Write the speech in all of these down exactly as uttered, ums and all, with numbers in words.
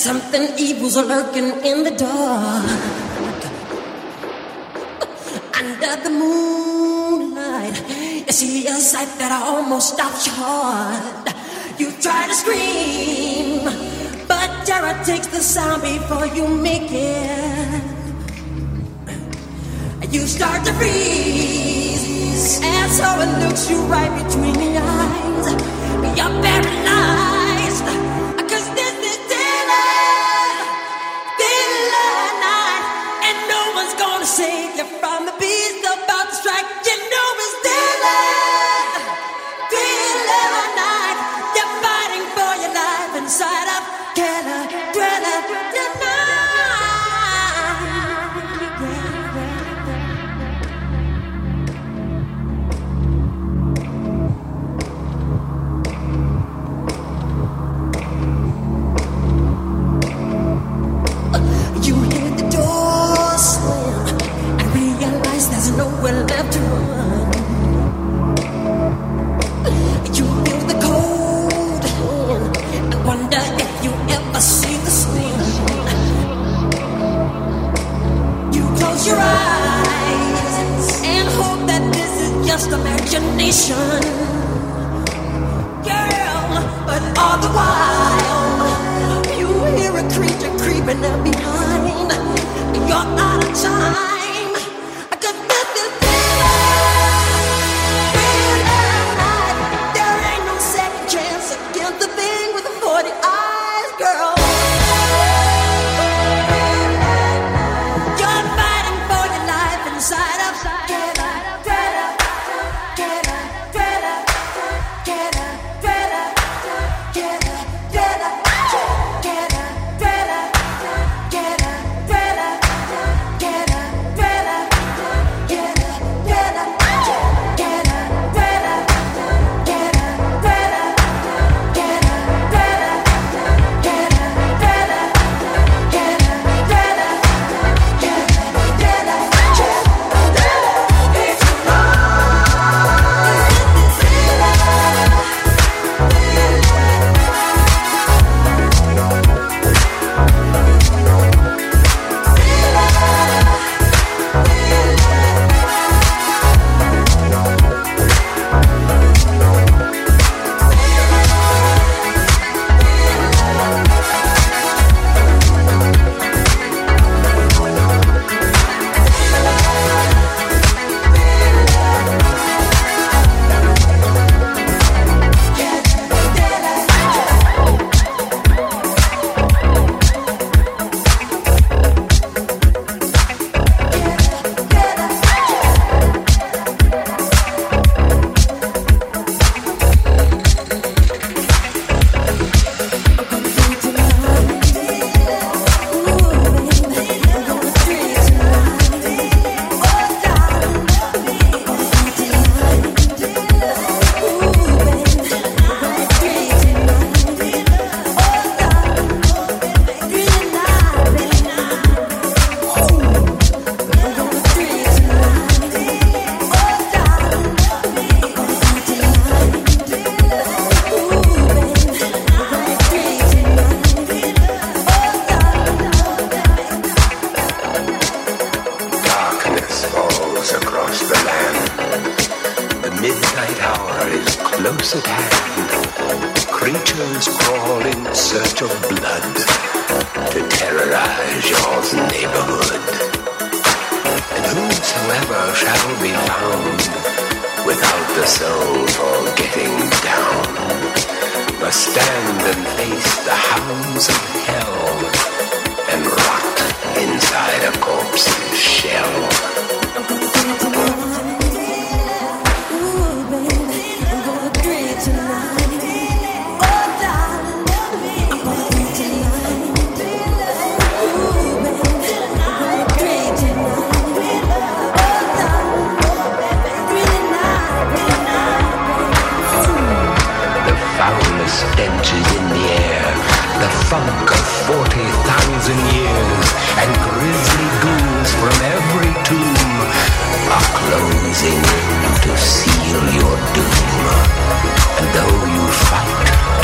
Something evil's lurking in the dark. Under the moonlight, you see a sight that almost stops your heart. You try to scream, but terror takes the sound before you make it. You start to freeze, and so it looks you right between the eyes. You're paralyzed. Save you from the beast about to strike. You know it's daylight, daylight night. You're fighting for your life inside of Keller, Keller tonight. You hear the door slam. There's nowhere left to run. You feel the cold hand. I wonder if you ever see the sun. You close your eyes and hope that this is just imagination, girl. But all the while, you hear a creature creeping up behind. You're out of time.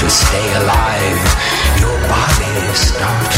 Stay alive, your body starts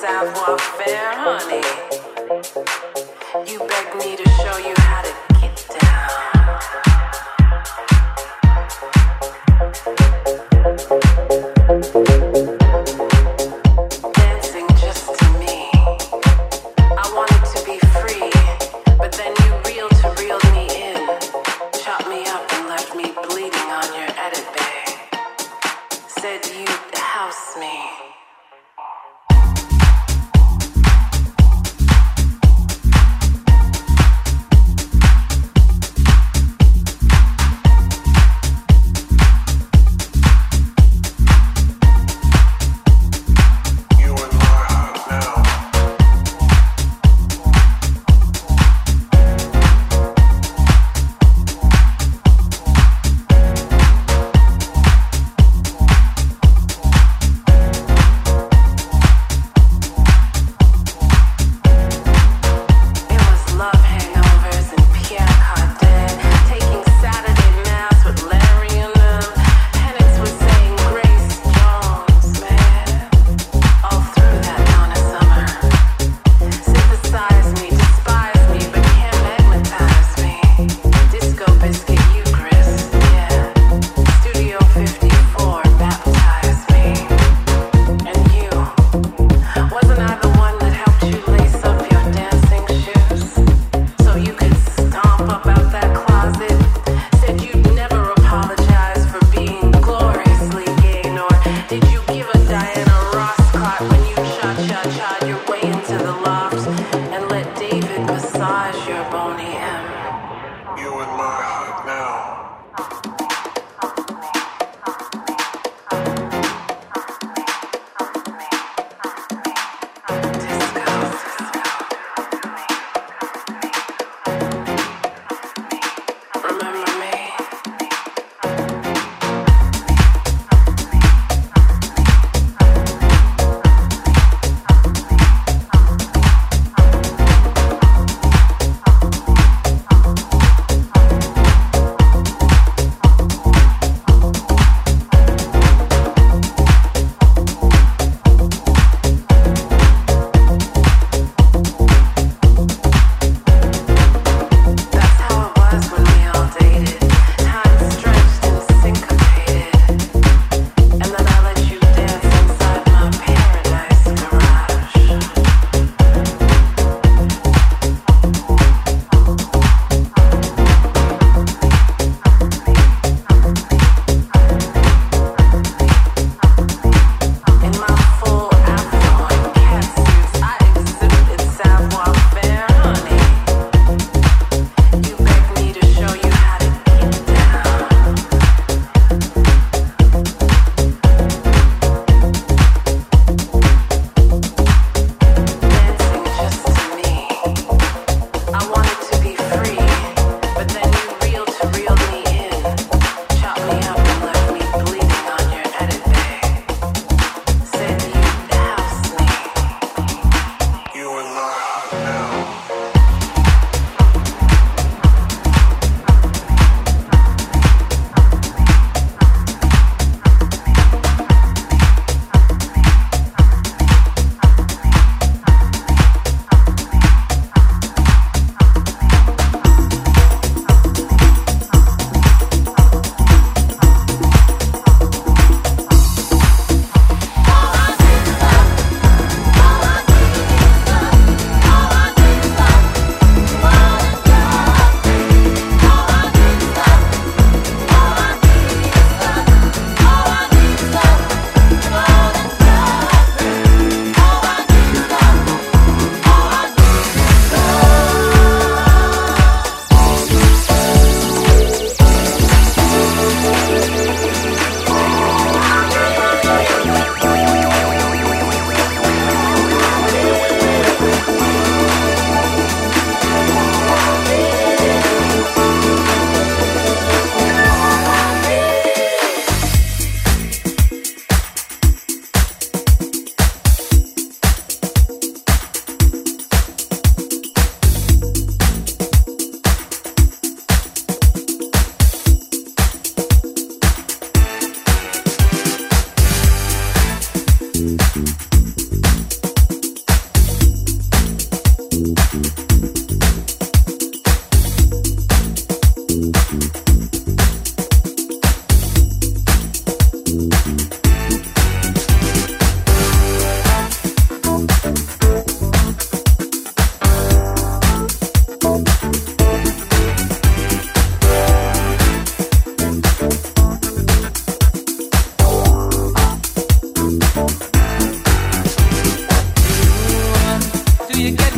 savoir-faire, honey. You beg me to show you how to get down. Dancing just to me. I wanted to be free, but then you reeled to reel me in. Chopped me up and left me bleeding on your edit bay. Said you'd house me.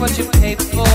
what you pay for.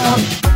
Up.